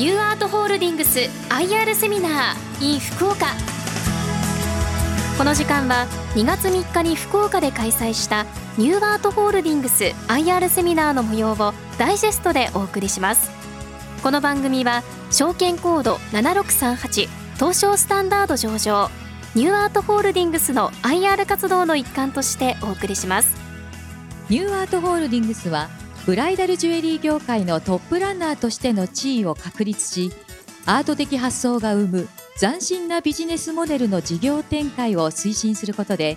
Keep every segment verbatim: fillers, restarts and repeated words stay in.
ニューアートホールディングス アイアール セミナー in 福岡。この時間はにがつみっかに福岡で開催したニューアートホールディングス アイアール セミナーの模様をダイジェストでお送りします。この番組は証券コードななろくさんはち東証スタンダード上場ニューアートホールディングスの アイアール 活動の一環としてお送りします。ニューアートホールディングスはブライダルジュエリー業界のトップランナーとしての地位を確立し、アート的発想が生む斬新なビジネスモデルの事業展開を推進することで、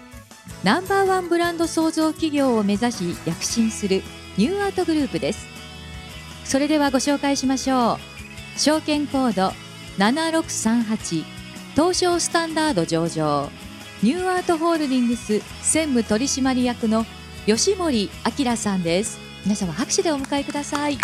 ナンバーワンブランド創造企業を目指し躍進するニューアートグループです。それではご紹介しましょう。証券コードななろくさんはち東証スタンダード上場ニューアートホールディングス専務取締役の吉森明さんです。皆様拍手でお迎えください。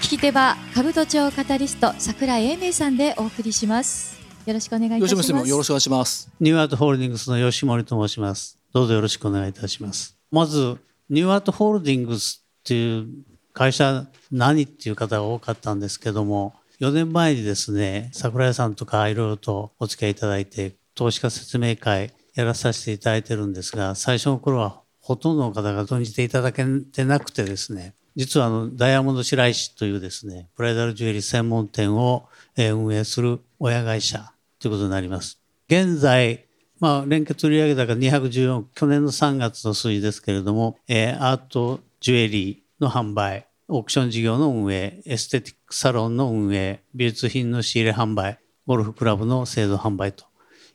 聞き手は兜町カタリスト櫻井英明さんでお送りします。よろしくお願いいたします。吉森さんよろしくお願いします。ニューアートホールディングスの吉森と申します。どうぞよろしくお願いいたします。まずニューアートホールディングスっていう会社何っていう方が多かったんですけども、よねんまえにですね、櫻井さんとかいろいろとお付き合いいただいて投資家説明会やらさせていただいてるんですが、最初の頃はほとんどの方が存じていただけてなくてですね、実はあのダイヤモンド白石というですね、ブライダルジュエリー専門店を運営する親会社ということになります。現在、まあ、連結売上高にひゃくじゅうよん、去年のさんがつの推移ですけれども、えー、アートジュエリーの販売、オークション事業の運営、エステティックサロンの運営、美術品の仕入れ販売、ゴルフクラブの製造販売と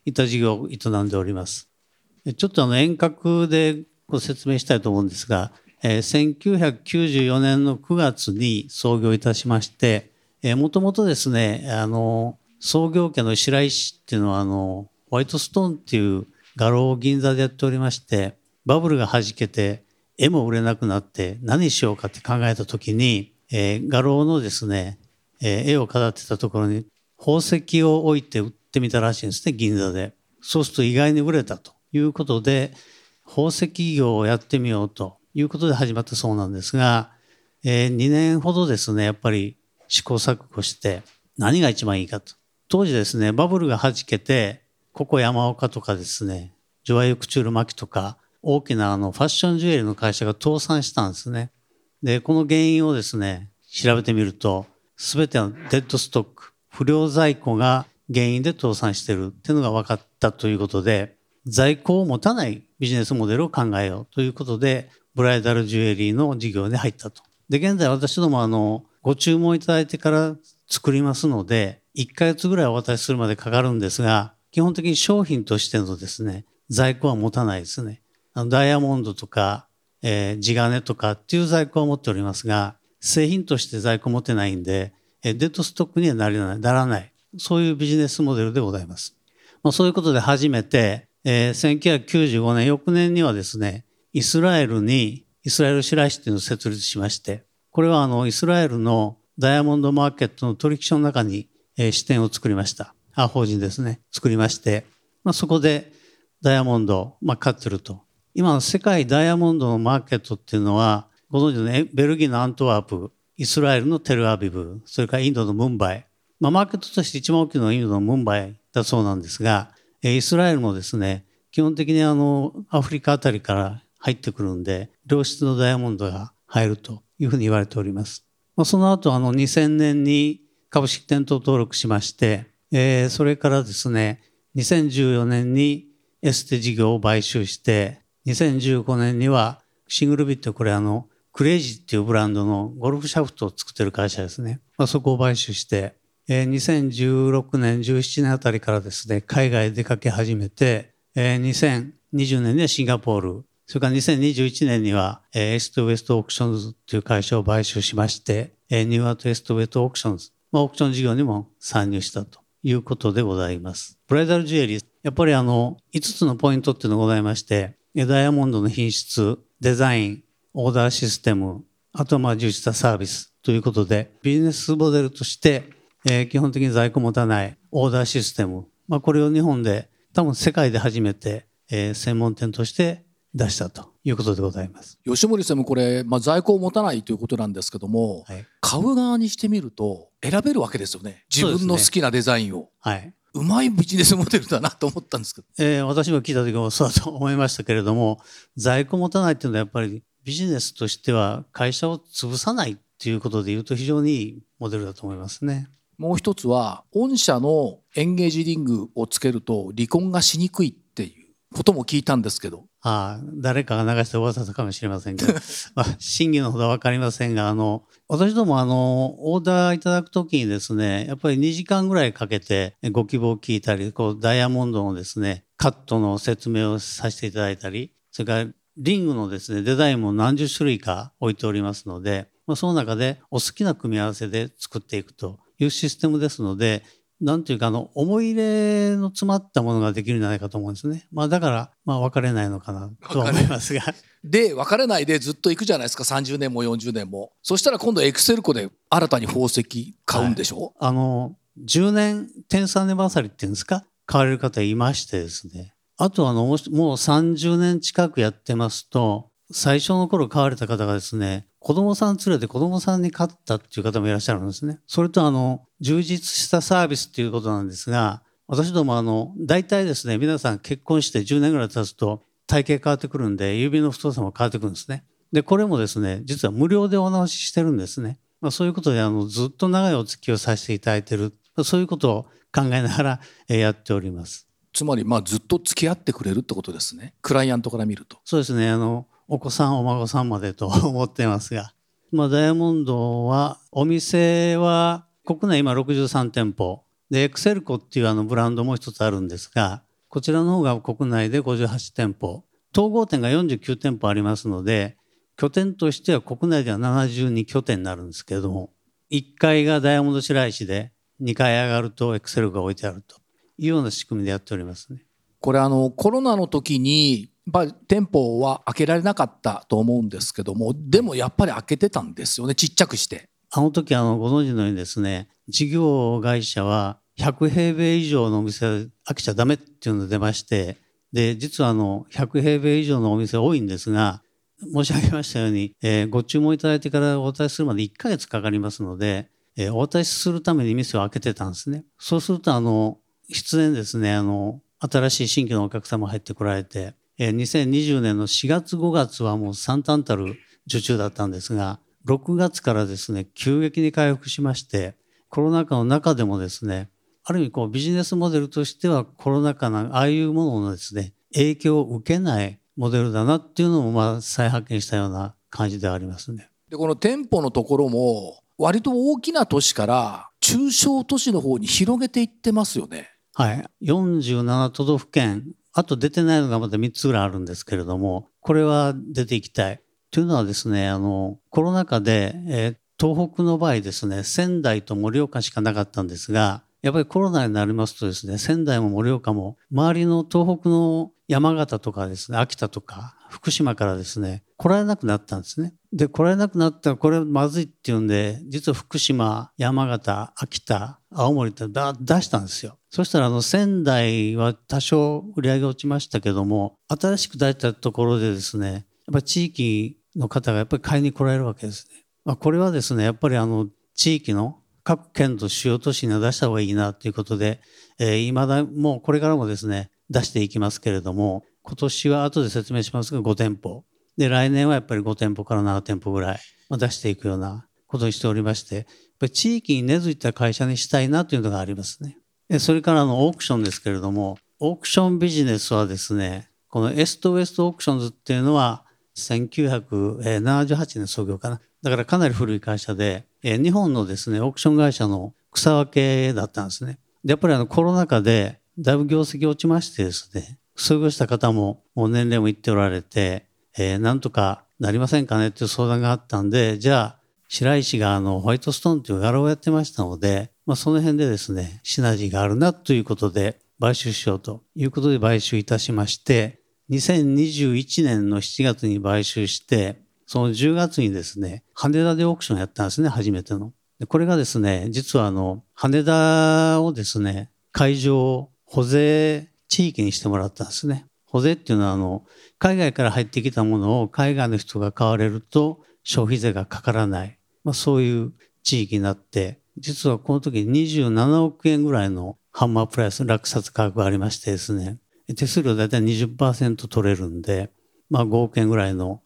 いった事業を営んでおります。ちょっとあの遠隔でご説明したいと思うんですが、えー、せんきゅうひゃくきゅうじゅうよねんのくがつに創業いたしまして、もともとですね、あの、創業家の白石っていうのは、あの、ホワイトストーンっていう画廊を銀座でやっておりまして、バブルが弾けて、絵も売れなくなって何しようかって考えたときに、えー、画廊のですね、えー、絵を飾ってたところに宝石を置いて売ってみたらしいんですね、銀座で。そうすると意外に売れたということで、宝石業をやってみようということで始まったそうなんですが、えー、にねんほどですね、やっぱり試行錯誤して何が一番いいかと。当時ですね、バブルが弾けて、ここ山岡とかですね、ジョアイユクチュールマキとか、大きなあのファッションジュエリーの会社が倒産したんですね。で、この原因をですね、調べてみると、すべてのデッドストック、不良在庫が原因で倒産しているっていうのが分かったということで、在庫を持たないビジネスモデルを考えようということで、ブライダルジュエリーの事業に入ったと。で、現在私どもあの、ご注文いただいてから作りますので、いっかげつぐらいお渡しするまでかかるんですが、基本的に商品としてのですね、在庫は持たないですね。ダイヤモンドとか、えー、地金とかっていう在庫を持っておりますが、製品として在庫持てないんで、えー、デッドストックにはならない、ならない。そういうビジネスモデルでございます。まあ、そういうことで初めて、えー、せんきゅうひゃくきゅうじゅうごねん、翌年にはですね、イスラエルに、イスラエル白石っていうのを設立しまして、これはあの、イスラエルのダイヤモンドマーケットの取引所の中に、えー、支店を作りました。あ、法人ですね。作りまして、まあ、そこでダイヤモンド、まあ、買ってると。今の世界ダイヤモンドのマーケットっていうのは、ご存知のね、ベルギーのアントワープ、イスラエルのテルアビブ、それからインドのムンバイ。まあ、マーケットとして一番大きいのはインドのムンバイだそうなんですが、イスラエルもですね、基本的にあの、アフリカあたりから入ってくるんで、良質のダイヤモンドが入るというふうに言われております。まあ、その後、あの、にせんねんに株式店頭登録しまして、えー、それからですね、にせんじゅうよねんにエステ事業を買収して、にせんじゅうごねんにはシングルビット、これあのクレイジーっていうブランドのゴルフシャフトを作ってる会社ですね、まあ、そこを買収して、えー、にせんじゅうろくねんじゅうななねんあたりからですね、海外へ出かけ始めて、えー、にせんにじゅうねんにはシンガポール、それからにせんにじゅういちねんには、えー、エストウエストオークションズっていう会社を買収しまして、えー、ニューアートエストウエストオークションズ、まあ、オークション事業にも参入したということでございます。ブライダルジュエリー、やっぱりあのいつつのポイントっていうのがございまして、ダイヤモンドの品質、デザイン、オーダーシステム、あとはまあ重視したサービスということで、ビジネスモデルとして、えー、基本的に在庫持たないオーダーシステム、まあ、これを日本で多分世界で初めて、えー、専門店として出したということでございます。吉森さんもこれ、まあ、在庫を持たないということなんですけども、はい、買う側にしてみると選べるわけですよね、自分の好きなデザインを。はい、うまいビジネスモデルだなと思ったんですけど、えー、私も聞いた時もそうだと思いましたけれども、在庫持たないっていうのはやっぱりビジネスとしては会社を潰さないっていうことでいうと非常にいいモデルだと思いますね。もう一つは御社のエンゲージリングをつけると離婚がしにくいっていうことも聞いたんですけど、ああ、誰かが流して噂したかもしれませんけど、まあ、真偽のほどは分かりませんが、あの私どもあのオーダーいただくときにですね、やっぱりにじかんぐらいかけてご希望を聞いたり、こうダイヤモンドのですねカットの説明をさせていただいたり、それからリングのですねデザインも何十種類か置いておりますので、まあ、その中でお好きな組み合わせで作っていくというシステムですので、なんていうかあの思い入れの詰まったものができるんじゃないかと思うんですね。まあだからまあ別れないのかなとは思いますが。で別れないでずっと行くじゃないですか、さんじゅうねんもよんじゅうねんも。そしたら今度エクセルコで新たに宝石買うんでしょ、はい、あのじゅうねん天才ネバーサリーっていうんですか、買われる方いましてですね。あとあのもうさんじゅうねん近くやってますと、最初の頃買われた方がですね、子供さん連れて子供さんに勝ったっていう方もいらっしゃるんですね。それとあの充実したサービスっていうことなんですが、私どもあの大体ですね、皆さん結婚してじゅうねんぐらい経つと体型変わってくるんで、指の太さも変わってくるんですね。でこれもですね、実は無料でお直ししてるんですね。まあ、そういうことであのずっと長いお付き合いをさせていただいている、そういうことを考えながらやっております。つまりまあずっと付き合ってくれるってことですね、クライアントから見ると。そうですね、あのお子さんお孫さんまでと思ってますが、まあ、ダイヤモンドはお店は国内今ろくじゅうさんてんぽで、エクセルコっていうあのブランドも一つあるんですが、こちらの方が国内でごじゅうはちてんぽ、統合店がよんじゅうきゅうてんぽありますので、拠点としては国内ではななじゅうにきょてんになるんですけれども、いっかいがダイヤモンド白石でにかい上がるとエクセルコが置いてあるというような仕組みでやっておりますね。これあのコロナの時にやっぱり店舗は開けられなかったと思うんですけども、でもやっぱり開けてたんですよね、ちっちゃくして。あの時あのご存知のようにですね、事業会社はひゃくへいべい以上のお店開けちゃダメっていうのが出まして、で実はあのひゃくへいべい以上のお店多いんですが、申し上げましたように、えー、ご注文いただいてからお渡しするまでいっかげつかかりますので、えー、お渡しするために店を開けてたんですね。そうするとあの必然ですね、あの新しい新規のお客様入ってこられて、にせんにじゅうねんのしがつごがつはもう惨憺たる受注だったんですが、ろくがつからですね急激に回復しまして、コロナ禍の中でもですね、ある意味こうビジネスモデルとしてはコロナ禍のああいうもののですね影響を受けないモデルだなっていうのもまあ再発見したような感じではありますね。でこの店舗のところも割と大きな都市から中小都市の方に広げていってますよね。はい、よんじゅうななとどふけん、あと出てないのがまだみっつぐらいあるんですけれども、これは出ていきたいというのはですね、あのコロナ禍で、えー、東北の場合ですね、仙台と盛岡しかなかったんですが、やっぱりコロナになりますとですね、仙台も盛岡も周りの東北の山形とかですね、秋田とか福島からですね来られなくなったんですね。で来られなくなったらこれまずいっていうんで、実は福島、山形、秋田、青森ってだ出したんですよ。そしたらあの仙台は多少売り上げ落ちましたけども、新しく出したところでですね、やっぱ地域の方がやっぱり買いに来られるわけですね。まあ、これはですねやっぱりあの地域の各県と主要都市に出した方がいいなということで、えー、未だもうこれからもですね出していきますけれども、今年は後で説明しますがごてんぽで、来年はやっぱりごてんぽからななてんぽぐらい出していくようなことにしておりまして、やっぱり地域に根付いた会社にしたいなというのがありますね。それからあのオークションですけれども、オークションビジネスはですね、このエストウエストオークションズっていうのはせんきゅうひゃくななじゅうはちねん創業かな、だからかなり古い会社で、日本のですねオークション会社の草分けだったんですね。でやっぱりあのコロナ禍でだいぶ業績落ちましてですね、創業した方ももう年齢もいっておられて、えー、なんとかなりませんかねっていう相談があったんで、じゃあ白石があのホワイトストーンという柄をやってましたので、まあ、その辺でですねシナジーがあるなということで買収しようということで買収いたしまして、にせんにじゅういちねんのしちがつに買収して、そのじゅうがつにですね羽田でオークションやったんですね、初めての。でこれがですね、実はあの羽田をですね会場を保税地域にしてもらったんですね。保税っていうのはあの海外から入ってきたものを海外の人が買われると消費税がかからない、まあ、そういう地域になって、実はこの時にじゅうななおくえんぐらいのハンマープライス落札価格がありましてですね、手数料だいたい にじゅっパーセント 取れるんで、まあ、ごおくえんぐらいの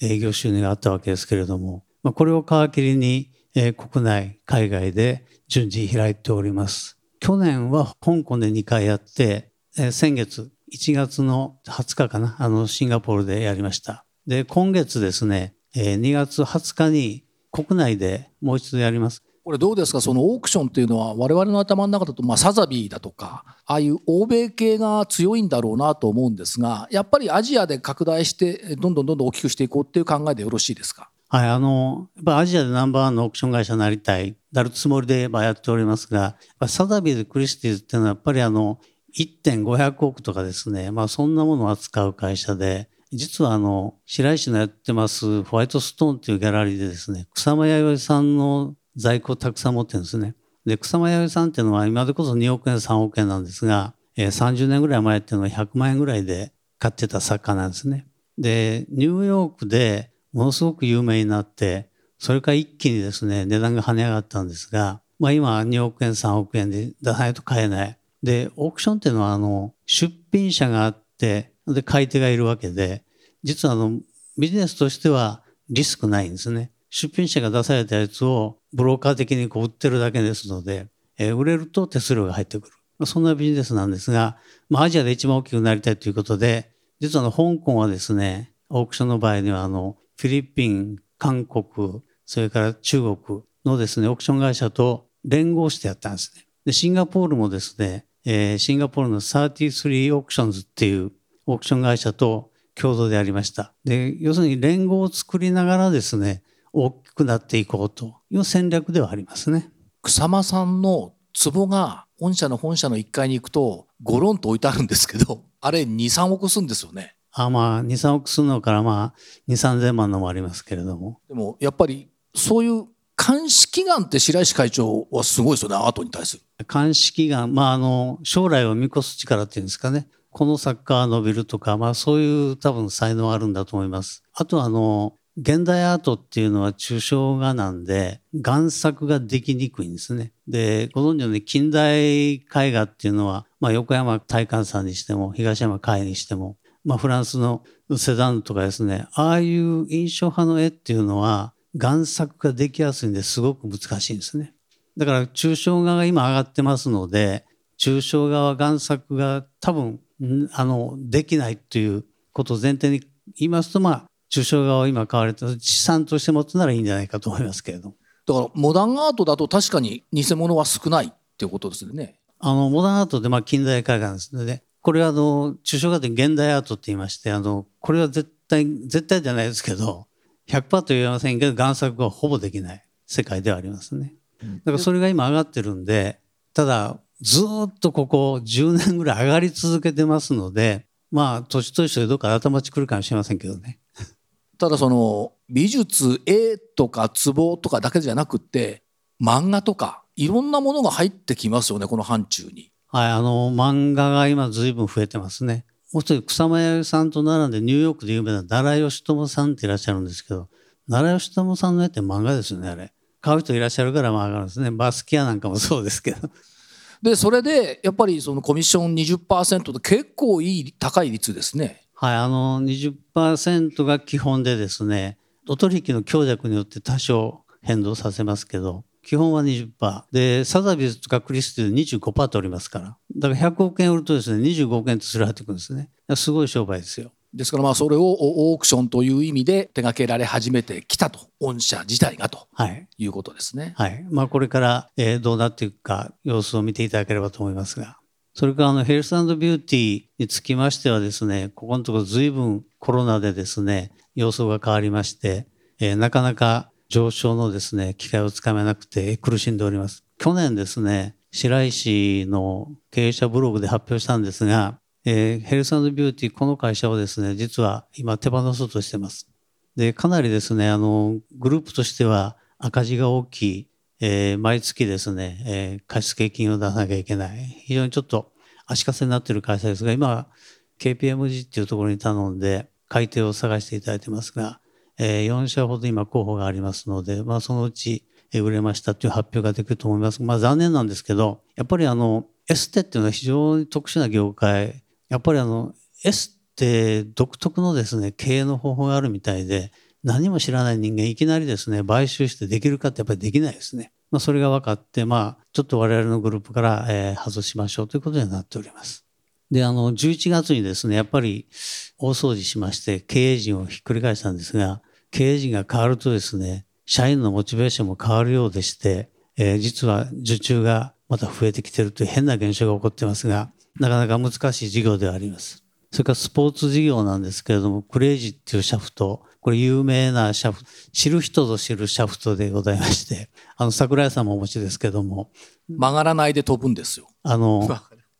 営業収入があったわけですけれども、まあ、これを皮切りに国内海外で順次開いております。去年は香港でにかいやって、先月いちがつのはつかかな、あのシンガポールでやりました。で今月ですね、にがつはつかに国内でもう一度やります。これどうですか、そのオークションというのは我々の頭の中だと、まあ、サザビーだとかああいう欧米系が強いんだろうなと思うんですが、やっぱりアジアで拡大してどんどんどんどん大きくしていこうっていう考えでよろしいですか。はい、あのやっぱアジアでナンバーワンのオークション会社になりたいなるつもりでやっておりますが、やっぱサザビーズクリスティーズっていうのはやっぱりあの いってんごひゃくおくとかですね、まあ、そんなものを扱う会社で、実はあの白石のやってますホワイトストーンというギャラリーでですね、草間彌生さんの在庫をたくさん持ってるんですね。で、草間彌生さんっていうのは今でこそにおくえんさんおくえんなんですが、えー、さんじゅうねんぐらい前っていうのはひゃくまんえんぐらいで買ってた作家なんですね。で、ニューヨークでものすごく有名になって、それから一気にですね値段が跳ね上がったんですが、まあ、今におくえんさんおくえんで出さないと買えない。でオークションっていうのはあの出品者があって、で買い手がいるわけで、実はあのビジネスとしてはリスクないんですね。出品者が出されたやつをブローカー的にこう売ってるだけですので、えー、売れると手数料が入ってくる、まあ、そんなビジネスなんですが、まあ、アジアで一番大きくなりたいということで、実はあの香港はですね、オークションの場合にはあのフィリピン、韓国、それから中国のですねオークション会社と連合してやったんですね。でシンガポールもですね、えー、シンガポールのさんじゅうさんオークションズっていうオークション会社と共同でやりました。で要するに連合を作りながらですね大きくなっていこうという戦略ではありますね。草間さんの壺が本社の本社のいっかいに行くとゴロンと置いてあるんですけど、あれ にさんおくするんですよね。あ、まあ にさんおくするのからまあ にせんさんぜんまんのもありますけれども、でもやっぱりそういう監視機関って白石会長はすごいですよね。アートに対する監視機関、まあ、あの将来を見越す力っていうんですかね、この作家は伸びるとか、まあ、そういう多分才能あるんだと思います。あとあの現代アートっていうのは抽象画なんで贋作ができにくいんですね。でご存知のように近代絵画っていうのは、まあ、横山大観さんにしても東山魁にしても、まあ、フランスのセダンヌとかですね、ああいう印象派の絵っていうのは贋作ができやすいんですごく難しいんですね。だから抽象画が今上がってますので、抽象画は贋作が多分あのできないっていうことを前提に言いますと、まあ抽象画を今買われて資産として持つならいいんじゃないかと思いますけれども、だからモダンアートだと確かに偽物は少ないっていうことですよね。あのモダンアートってまあ近代絵画なんですので、ね、これはあの抽象画って現代アートって言いまして、あのこれは絶対絶対じゃないですけど ひゃくパーセント と言えませんけど贋作はほぼできない世界ではありますね。だからそれが今上がってるんで、ただずっとここじゅうねんぐらい上がり続けてますので、まあ年と一緒でどっか頭打ちくるかもしれませんけどね。ただその美術、絵とか壺とかだけじゃなくて漫画とかいろんなものが入ってきますよね、この範疇に。はい、あの漫画が今随分増えてますね。もう一人草間彌生さんと並んでニューヨークで有名な奈良美智さんっていらっしゃるんですけど、奈良美智さんの絵って漫画ですよね。あれ買う人いらっしゃるから漫画ですね。バスキアなんかもそうですけどでそれでやっぱりそのコミッション にじゅっパーセント って結構いい高い率ですね。はい、あの にじゅっパーセント が基本でですね、お取引の強弱によって多少変動させますけど基本は にじゅっパーセント で、サザビーズとかクリスティーズ にじゅうごパーセント 取りますから、だからひゃくおくえん売るとですねにじゅうごおくえんとすり入ってくるんですね。すごい商売ですよ。ですからまあそれをオークションという意味で手掛けられ始めてきたと、御社自体がと、はい、いうことですね。はい、まあ、これからどうなっていくか様子を見ていただければと思いますが、それからあのヘルス&ビューティーにつきましてはですね、ここのところ随分コロナでですね様相が変わりまして、えー、なかなか上昇のですね機会をつかめなくて苦しんでおります。去年ですね、白石の経営者ブログで発表したんですが、えー、ヘルス&ビューティー、この会社をですね実は今手放そうとしてます。でかなりですねあのグループとしては赤字が大きい、えー、毎月ですね、えー、貸付金を出さなきゃいけない、非常にちょっと足かせになっている会社ですが、今 ケーピーエムジー っていうところに頼んで、買い手を探していただいてますが、えー、よんしゃほど今候補がありますので、まあ、そのうち売れましたという発表ができると思います。まあ、残念なんですけど、やっぱりあのエステっていうのは非常に特殊な業界、やっぱりあのエステ独特のですね、経営の方法があるみたいで、何も知らない人間いきなりですね、買収してできるかってやっぱりできないですね。まあ、それが分かって、まあ、ちょっと我々のグループから、えー、外しましょうということになっております。で、あのじゅういちがつにですね、やっぱり大掃除しまして経営陣をひっくり返したんですが、経営陣が変わるとですね、社員のモチベーションも変わるようでして、えー、実は受注がまた増えてきているという変な現象が起こっていますが、なかなか難しい事業ではあります。それからスポーツ事業なんですけれども、クレイジーっていうシャフト、これ有名なシャフト、知る人ぞ知るシャフトでございまして、あの桜井さんもお持ちですけども、曲がらないで飛ぶんですよ。あの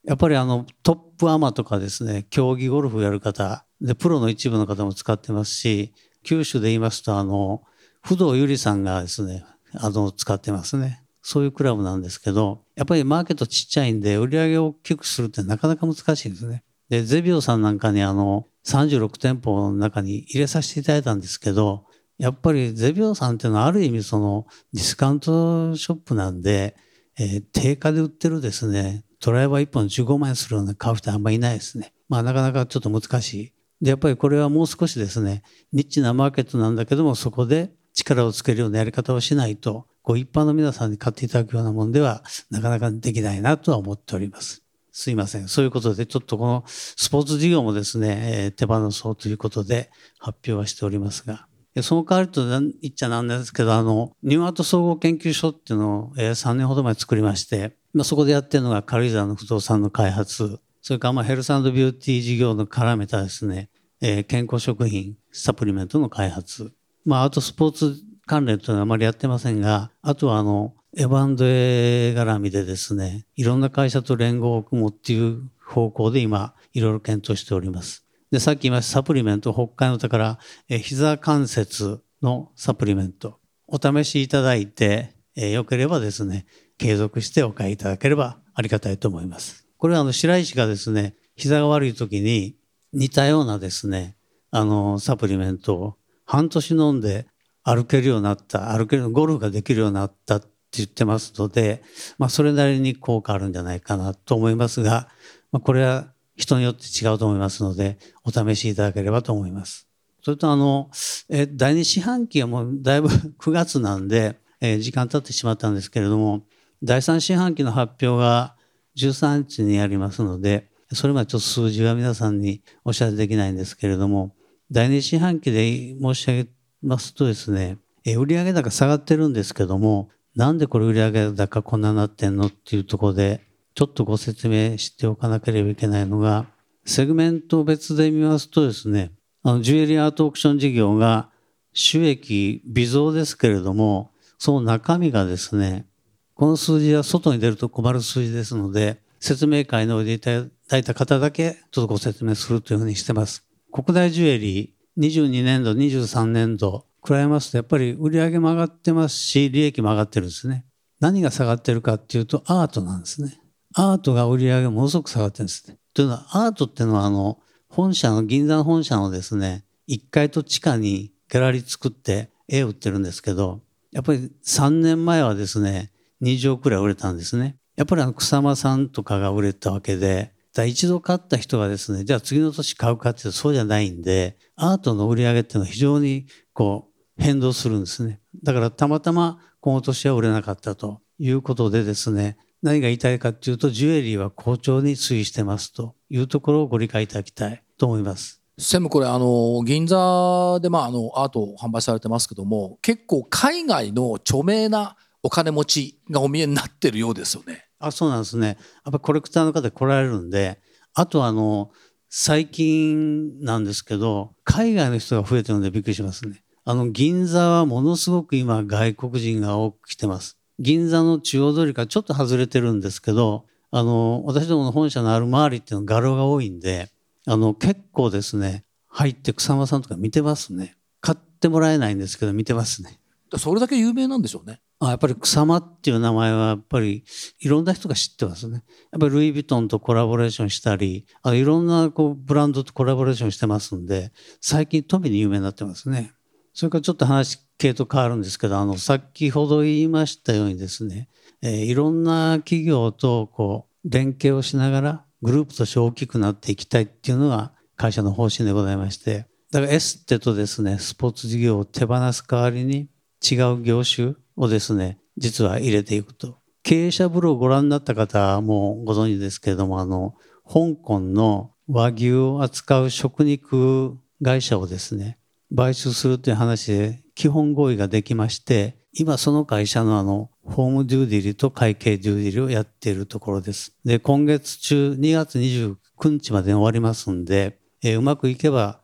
やっぱりあのトップアマとかですね、競技ゴルフやる方で、プロの一部の方も使ってますし、九州で言いますとあの不動ゆりさんがですね、あの使ってますね。そういうクラブなんですけど、やっぱりマーケットちっちゃいんで、売り上げを大きくするってなかなか難しいですね。で、ゼビオさんなんかにあのさんじゅうろくてんぽの中に入れさせていただいたんですけど、やっぱりゼビオさんっていうのはある意味そのディスカウントショップなんで、えー、定価で売ってるですね、ドライバーいっぽんじゅうごまんえんするような買う人あんまりいないですね。まあなかなかちょっと難しい。で、やっぱりこれはもう少しですね、ニッチなマーケットなんだけども、そこで力をつけるようなやり方をしないと、こう一般の皆さんに買っていただくようなものではなかなかできないなとは思っております。すいません。そういうことで、ちょっとこのスポーツ事業もですね、えー、手放そうということで発表はしておりますが、その代わりと言っちゃなんですけど、あの、ニューアート総合研究所っていうのを、えー、さんねんほど前作りまして、今そこでやってるのが軽井沢の不動産の開発、それからまあヘルス&ビューティー事業の絡めたですね、えー、健康食品、サプリメントの開発、まあアートスポーツ関連というのはあまりやってませんが、あとはあの、エフアンドエー 絡みでですね、いろんな会社と連合を組もうっていう方向で今、いろいろ検討しております。で、さっき言いましたサプリメント、北海の宝、え膝関節のサプリメント、お試しいただいて、えよければですね、継続してお買いいただければありがたいと思います。これはあの白石がですね、膝が悪い時に似たようなですね、あの、サプリメントを半年飲んで歩けるようになった、歩ける、ゴルフができるようになった、言ってますので、まあ、それなりに効果あるんじゃないかなと思いますが、まあ、これは人によって違うと思いますので、お試しいただければと思います。それとあの、えだいに四半期はもうだいぶくがつなんで、え時間経ってしまったんですけれども、だいさん四半期の発表がじゅうさんにちにありますので、それまでちょっと数字は皆さんにお知らせできないんですけれども、だいに四半期で申し上げますとですね、え売上高下がってるんですけども、なんでこれ売上高こんなになってんのっていうところで、ちょっとご説明しておかなければいけないのが、セグメント別で見ますとですね、あのジュエリーアートオークション事業が収益微増ですけれども、その中身がですね、この数字は外に出ると困る数字ですので、説明会においでいただいた方だけちょっとご説明するというふうにしてます。国内ジュエリーにじゅうにねんど、にじゅうさんねんど、比べますとやっぱり売り上げも上がってますし、利益も上がってるんですね。何が下がってるかっていうとアートなんですね。アートが売り上げものすごく下がってるんですね。というのはアートっていうのはあの本社の銀座の本社のですね、いっかいと地下にギャラリー作って絵を売ってるんですけど、やっぱりさんねんまえはですね、にじょうくらい売れたんですね。やっぱりあの草間さんとかが売れたわけで、だ一度買った人がですね、じゃあ次の年買うかっていうとそうじゃないんで、アートの売り上げっていうのは非常にこう変動するんですね。だからたまたま今年は売れなかったということでですね、何が言いたいかというと、ジュエリーは好調に推移してますというところをご理解いただきたいと思います。専務、これあの銀座で、まあ、あのアートを販売されてますけども、結構海外の著名なお金持ちがお見えになってるようですよね。あ、そうなんですね。やっぱコレクターの方来られるんで、あとあの最近なんですけど、海外の人が増えてるのでびっくりしますね。あの銀座はものすごく今外国人が多く来てます。銀座の中央通りからちょっと外れてるんですけど、あの私どもの本社のある周りっていうのは画廊が多いんで、あの結構ですね、入って草間さんとか見てますね。買ってもらえないんですけど見てますね。それだけ有名なんでしょうね。あ、やっぱり草間っていう名前はやっぱりいろんな人が知ってますね。やっぱりルイ・ヴィトンとコラボレーションしたり、あ、いろんなこうブランドとコラボレーションしてますんで、最近特に有名になってますね。それからちょっと話系と変わるんですけど、あの先ほど言いましたようにですね、えー、いろんな企業とこう連携をしながらグループとして大きくなっていきたいっていうのが会社の方針でございまして、だからエステとですね、スポーツ事業を手放す代わりに違う業種をですね、実は入れていくと。経営者ブログをご覧になった方はもうご存知ですけれども、あの香港の和牛を扱う食肉会社をですね、買収するという話で基本合意ができまして、今その会社のあのホームデューディリと会計デューディリをやっているところです。で、今月中にがつにじゅうくにちまで終わりますんで、えー、うまくいけば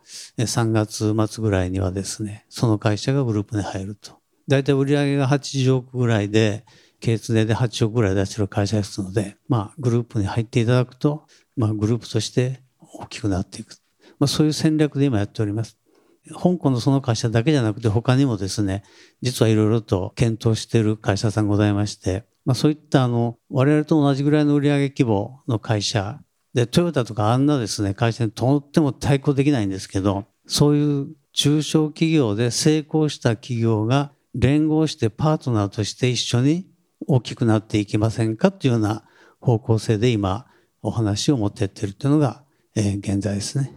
さんがつまつぐらいにはですね、その会社がグループに入ると。だいたい売上がはちじゅうおくぐらいで、経営ツネではちおくぐらい出してる会社ですので、まあ、グループに入っていただくと、まあ、グループとして大きくなっていく、まあ、そういう戦略で今やっております。香港のその会社だけじゃなくて、他にもですね、実はいろいろと検討している会社さんございまして、まあ、そういったあの我々と同じぐらいの売上規模の会社で、トヨタとかあんなですね、会社にとっても対抗できないんですけど、そういう中小企業で成功した企業が連合してパートナーとして一緒に大きくなっていきませんかというような方向性で今お話を持っていっているというのが、えー、現在ですね。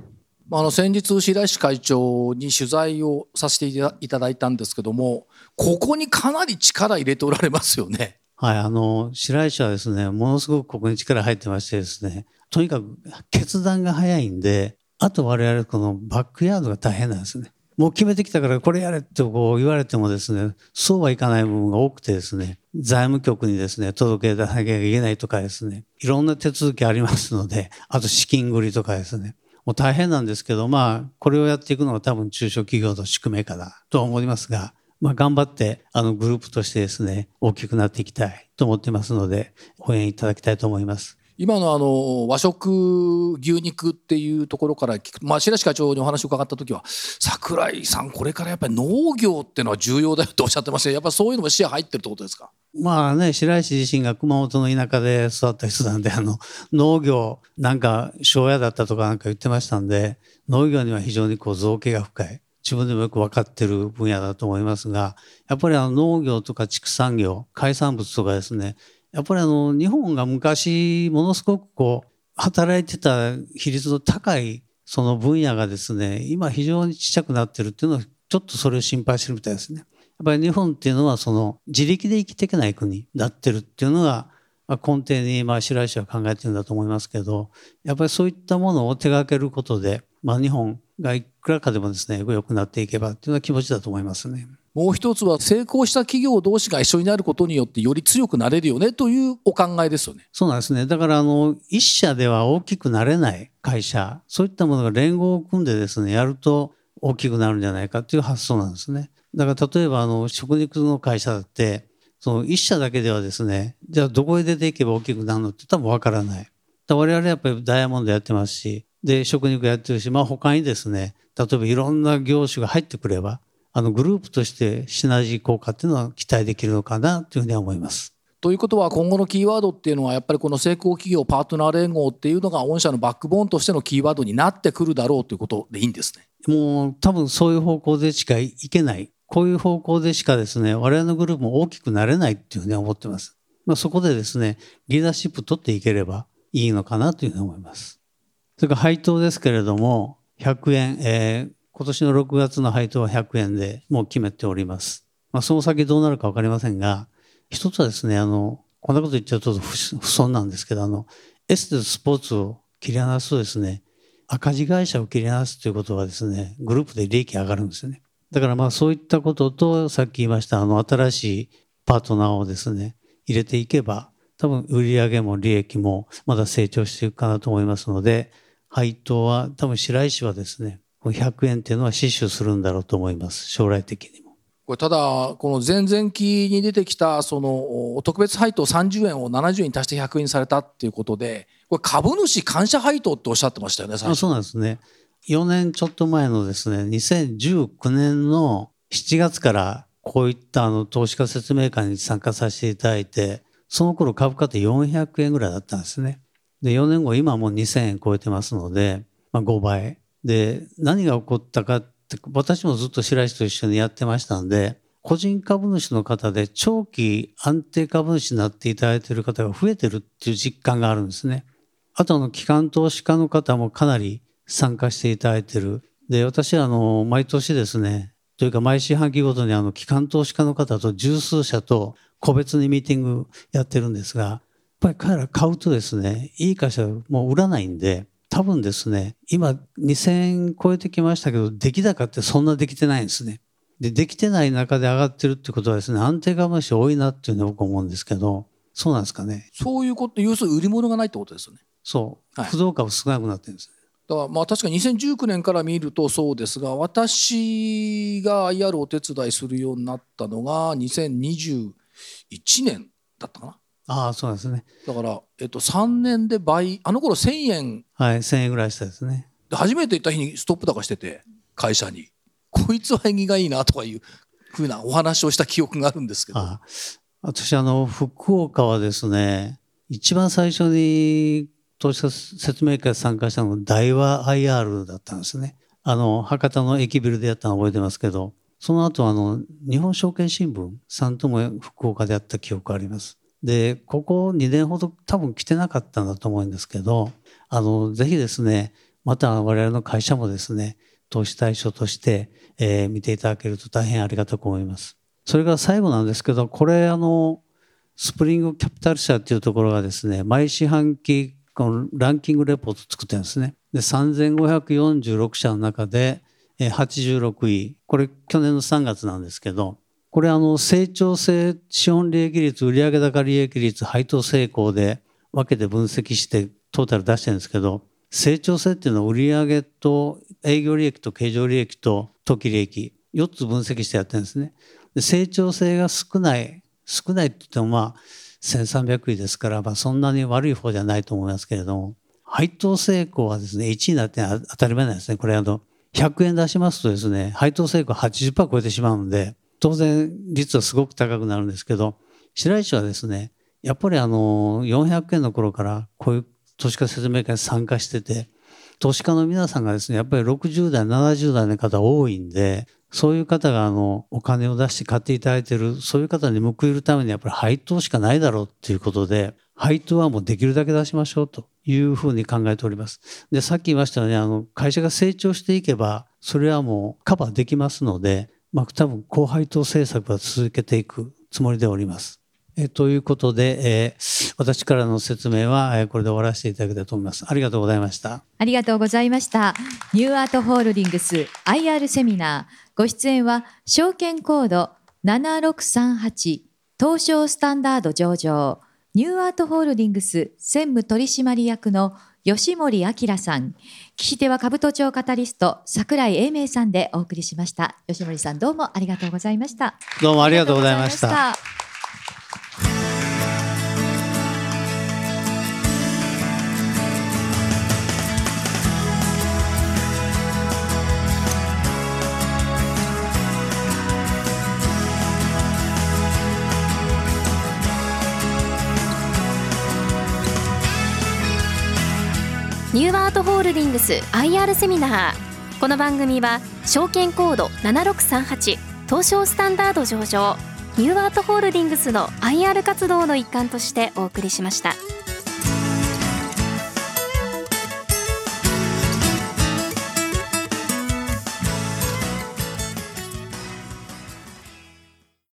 あの先日白石会長に取材をさせていただいたんですけども、ここにかなり力入れておられますよね。はい、あの白石はですね、ものすごくここに力入ってましてですね、とにかく決断が早いんで、あと我々このバックヤードが大変なんですね。もう決めてきたからこれやれってこう言われてもですね、そうはいかない部分が多くてですね、財務局にですね、届け出なきゃいけないとかですね、いろんな手続きありますので、あと資金繰りとかですね、もう大変なんですけど、まあこれをやっていくのが多分中小企業の宿命かなと思いますが、まあ頑張ってあのグループとしてですね、大きくなっていきたいと思ってますので、応援いただきたいと思います。今のあの和食牛肉っていうところから聞く、まあ、白石会長にお話を伺った時は、櫻井さんこれからやっぱり農業っていうのは重要だよとおっしゃってましたけど、やっぱりそういうのも視野入ってるってことですか。まあね、白石自身が熊本の田舎で育った人なんで、あの農業なんか庄屋だったとかなんか言ってましたんで、農業には非常にこう造形が深い、自分でもよく分かってる分野だと思いますが、やっぱりあの農業とか畜産業、海産物とかですね、やっぱりあの日本が昔ものすごくこう働いてた比率の高いその分野がですね、今非常にちっちゃくなってるっていうのは、ちょっとそれを心配してるみたいですね。やっぱり日本っていうのはその自力で生きていけない国になってるっていうのが根底にまあ白石は考えてるんだと思いますけど、やっぱりそういったものを手掛けることで、まあ、日本がいくらかでもですね良くなっていけばっていうのは気持ちだと思いますね。もう一つは、成功した企業同士が一緒になることによってより強くなれるよねというお考えですよね。そうなんですね。だからあの一社では大きくなれない会社、そういったものが連合を組んでですね、やると大きくなるんじゃないかという発想なんですね。だから例えばあの食肉の会社だって、その一社だけではですね、じゃあどこへ出ていけば大きくなるのって多分わからない。我々やっぱりダイヤモンドやってますし、で食肉やってるし、まあ他にですね、例えばいろんな業種が入ってくれば、あのグループとしてシナジー効果っていうのは期待できるのかなというふうには思います。ということは、今後のキーワードっていうのは、やっぱりこの成功企業パートナー連合っていうのが御社のバックボーンとしてのキーワードになってくるだろうということでいいんですね。もう多分そういう方向でしかいけない。こういう方向でしかですね、我々のグループも大きくなれないっていうふうに思ってます。まあ、そこでですね、リーダーシップ取っていければいいのかなというふうに思います。それから配当ですけれども、ひゃくえん、えー今年のろくがつの配当はひゃくえんでもう決めております。まあ、その先どうなるか分かりませんが、一つはですね、あの、こんなこと言っちゃうと不損なんですけど、あの、エステとスポーツを切り離すとですね、赤字会社を切り離すということはですね、グループで利益上がるんですよね。だからまあそういったことと、さっき言いました、あの、新しいパートナーをですね、入れていけば、多分売上も利益もまだ成長していくかなと思いますので、配当は多分白石はですね、ひゃくえんっていうのは死守するんだろうと思います、将来的にも。これただこの前々期に出てきたその特別配当さんじゅうえんをななじゅうえんに足してひゃくえんにされたっていうことで、これ株主感謝配当っておっしゃってましたよね、最初。あ、そうなんですね。よねんちょっと前のですね、にせんじゅうきゅうねんのしちがつからこういったあの投資家説明会に参加させていただいて、その頃株価ってよんひゃくえんぐらいだったんですね。でよねんご今はもうにせんえん超えてますので、まあ、ごばいで、何が起こったかって、私もずっと白石と一緒にやってましたんで、個人株主の方で長期安定株主になっていただいている方が増えてるっていう実感があるんですね。あとあの機関投資家の方もかなり参加していただいている。で私はあの毎年ですね、というか毎四半期ごとにあの機関投資家の方と十数社と個別にミーティングやってるんですが、やっぱり彼ら買うとですね、いい会社もう売らないんで、多分ですね、今にせんえん超えてきましたけど、出来高ってそんなできてないんですね。で、できてない中で上がってるってことはですね、安定株主多いなっていうのは僕思うんですけど、そうなんですかね。そういうこと、要するに売り物がないってことですよね。そう、はい、不動株少なくなってるんですね。だからまあ確かににせんじゅうきゅうねんから見るとそうですが、私が アイアール お手伝いするようになったのがにせんにじゅういちねんだったかな。ああ、そうですね。だから、えっと、さんねんで倍、あの頃せんえん、はい、せんえんぐらいしたですね。で初めて行った日にストップ高してて、会社にこいつは縁起がいいなとかいうふうなお話をした記憶があるんですけど、ああ私あの福岡はですね、一番最初に投資家説明会に参加したのが大和 アイアール だったんですね。あの博多の駅ビルでやったの覚えてますけど、その後あの日本証券新聞さんとも福岡でやった記憶あります。でここにねんほど多分来てなかったんだと思うんですけど、あのぜひですね、また我々の会社もですね、投資対象として、えー、見ていただけると大変ありがたく思います。それから最後なんですけど、これあのスプリングキャピタル社っていうところがですね、毎四半期このランキングレポート作ってるんですね。でさんぜんごひゃくよんじゅうろくしゃの中ではちじゅうろくい、これ去年のさんがつなんですけど、これあの成長性、資本利益率、売上高利益率、配当成功で分けて分析してトータル出してるんですけど、成長性っていうのは売上と営業利益と経常利益と当期利益よっつ分析してやってるんですね。で成長性が少ない少ないって言ってもまあせんさんびゃくいですから、まあ、そんなに悪い方じゃないと思いますけれども、配当成功はですねいちいになって当たり前なんですね。これあのひゃくえん出しますとですね、配当成功 はちじゅっパーセント 超えてしまうので、当然率はすごく高くなるんですけど、白石はですね、やっぱりあのよんひゃくえんの頃からこういう投資家説明会に参加してて、投資家の皆さんがですね、やっぱりろくじゅうだいななじゅうだいの方多いんで、そういう方があのお金を出して買っていただいている、そういう方に報いるためにやっぱり配当しかないだろうということで、配当はもうできるだけ出しましょうというふうに考えております。でさっき言いましたように、あの会社が成長していけばそれはもうカバーできますので、まあ、多分高配当政策は続けていくつもりでおります。えということで、えー、私からの説明は、えー、これで終わらせていただきたいと思います。ありがとうございました。ありがとうございました。ニューアートホールディングス アイアール セミナー、ご出演は証券コードななろくさんはち東証スタンダード上場、ニューアートホールディングス専務取締役の吉森明さん、聞き手は株都庁カタリスト櫻井英明さんでお送りしました。吉森さん、どうもありがとうございました。どうもありがとうございました。ニューアートホールディングス アイアール セミナー。この番組は証券コードななろくさんはち東証スタンダード上場ニューアートホールディングスの アイアール 活動の一環としてお送りしました。